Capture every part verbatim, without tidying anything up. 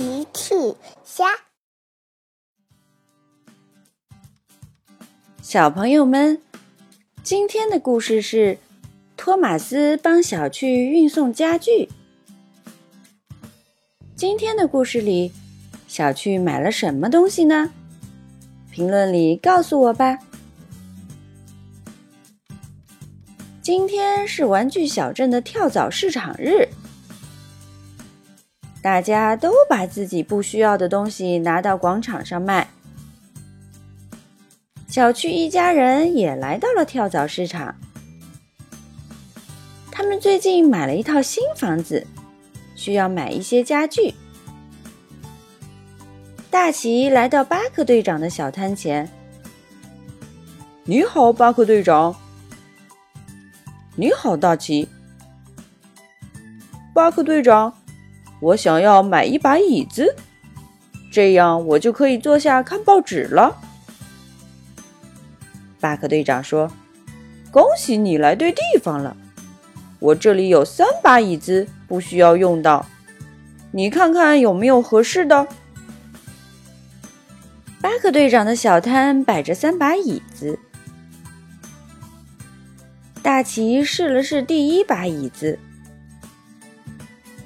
奇趣虾。小朋友们，今天的故事是托马斯帮小趣运送家具。今天的故事里，小趣买了什么东西呢？评论里告诉我吧。今天是玩具小镇的跳蚤市场日，大家都把自己不需要的东西拿到广场上卖。小趣一家人也来到了跳蚤市场。他们最近买了一套新房子，需要买一些家具。大奇来到巴克队长的小摊前。你好，巴克队长。你好，大奇。巴克队长，我想要买一把椅子，这样我就可以坐下看报纸了。巴克队长说：恭喜你来对地方了，我这里有三把椅子，不需要用到，你看看有没有合适的。巴克队长的小摊摆着三把椅子。大奇试了试第一把椅子。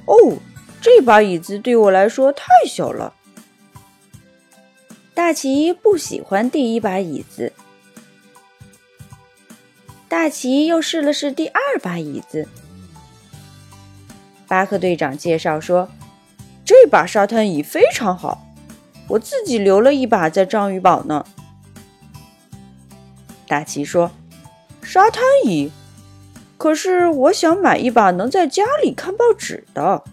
哦，这把椅子对我来说太小了。大奇不喜欢第一把椅子。大奇又试了试第二把椅子。巴克队长介绍说，这把沙滩椅非常好，我自己留了一把在章鱼堡呢。大奇说，沙滩椅？可是我想买一把能在家里看报纸的。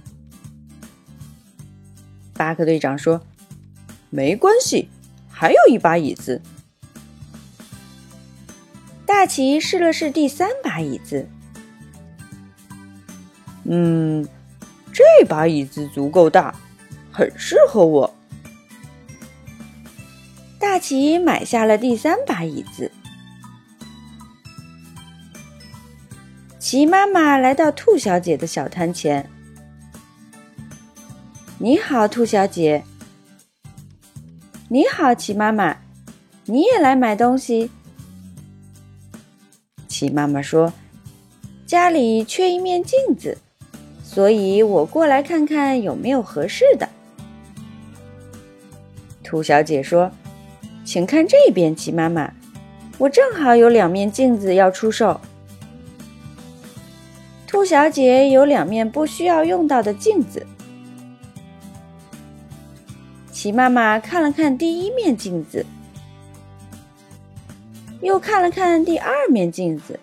巴克队长说，没关系，还有一把椅子。大奇试了试第三把椅子。嗯，这把椅子足够大，很适合我。大奇买下了第三把椅子。奇妈妈来到兔小姐的小摊前。你好，兔小姐。你好，奇妈妈，你也来买东西？奇妈妈说，家里缺一面镜子，所以我过来看看有没有合适的。兔小姐说，请看这边，奇妈妈，我正好有两面镜子要出售。兔小姐有两面不需要用到的镜子。奇妈妈看了看第一面镜子，又看了看第二面镜子。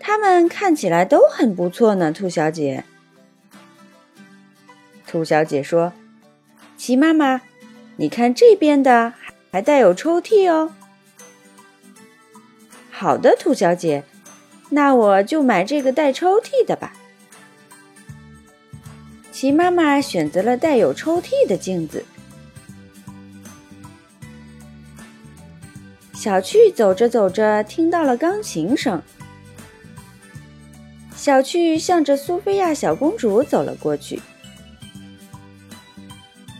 它们看起来都很不错呢，兔小姐。兔小姐说，奇妈妈，你看这边的还带有抽屉哦。好的，兔小姐，那我就买这个带抽屉的吧。奇妈妈选择了带有抽屉的镜子。小趣走着走着，听到了钢琴声。小趣向着苏菲亚小公主走了过去。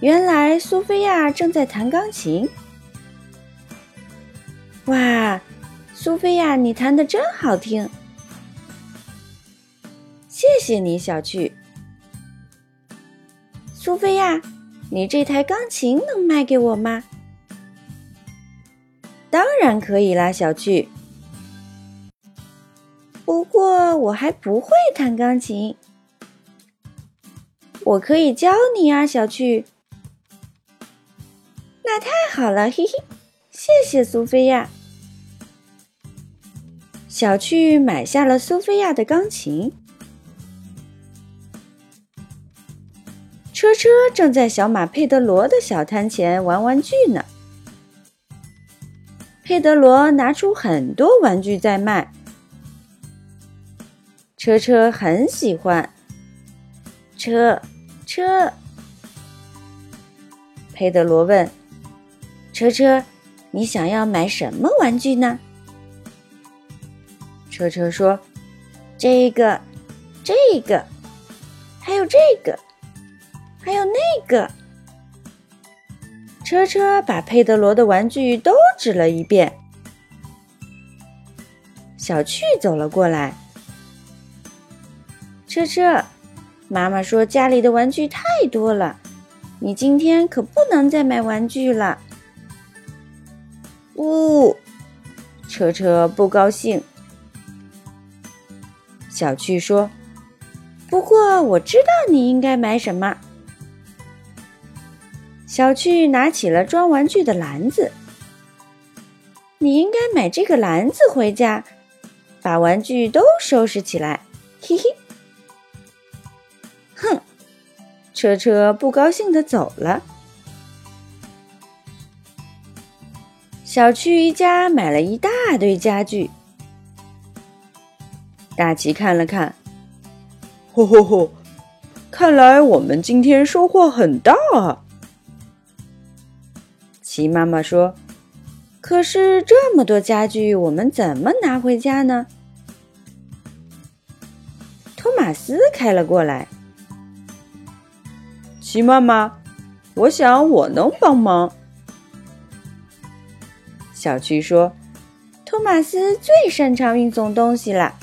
原来苏菲亚正在弹钢琴。哇，苏菲亚，你弹得真好听！谢谢你，小趣。苏菲亚，你这台钢琴能卖给我吗？当然可以啦，小趣。不过我还不会弹钢琴。我可以教你啊，小趣。那太好了，嘿嘿，谢谢苏菲亚。小趣买下了苏菲亚的钢琴。车车正在小马佩德罗的小摊前玩玩具呢。佩德罗拿出很多玩具在卖，车车很喜欢。车车，佩德罗问，车车，你想要买什么玩具呢？车车说，这个，这个，还有这个，还有那个。车车把佩德罗的玩具都指了一遍。小趣走了过来。车车，妈妈说家里的玩具太多了，你今天可不能再买玩具了。呜，车车不高兴。小趣说，不过我知道你应该买什么。小趣拿起了装玩具的篮子。你应该买这个篮子回家，把玩具都收拾起来，嘿嘿。哼，车车不高兴地走了。小趣一家买了一大堆家具。大奇看了看，吼吼吼，看来我们今天收获很大啊。奇妈妈说，可是这么多家具，我们怎么拿回家呢？托马斯开了过来。奇妈妈，我想我能帮忙。小趣说，托马斯最擅长运送东西了，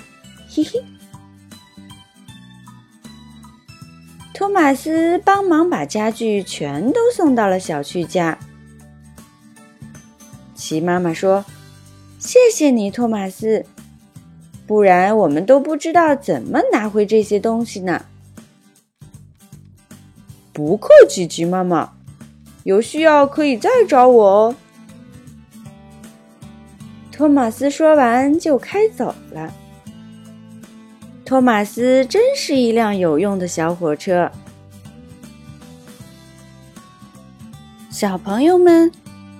嘿嘿。托马斯帮忙把家具全都送到了小趣家。奇妈妈说，谢谢你托马斯，不然我们都不知道怎么拿回这些东西呢。不客气，奇妈妈，有需要可以再找我哦。托马斯说完就开走了。托马斯真是一辆有用的小火车。小朋友们，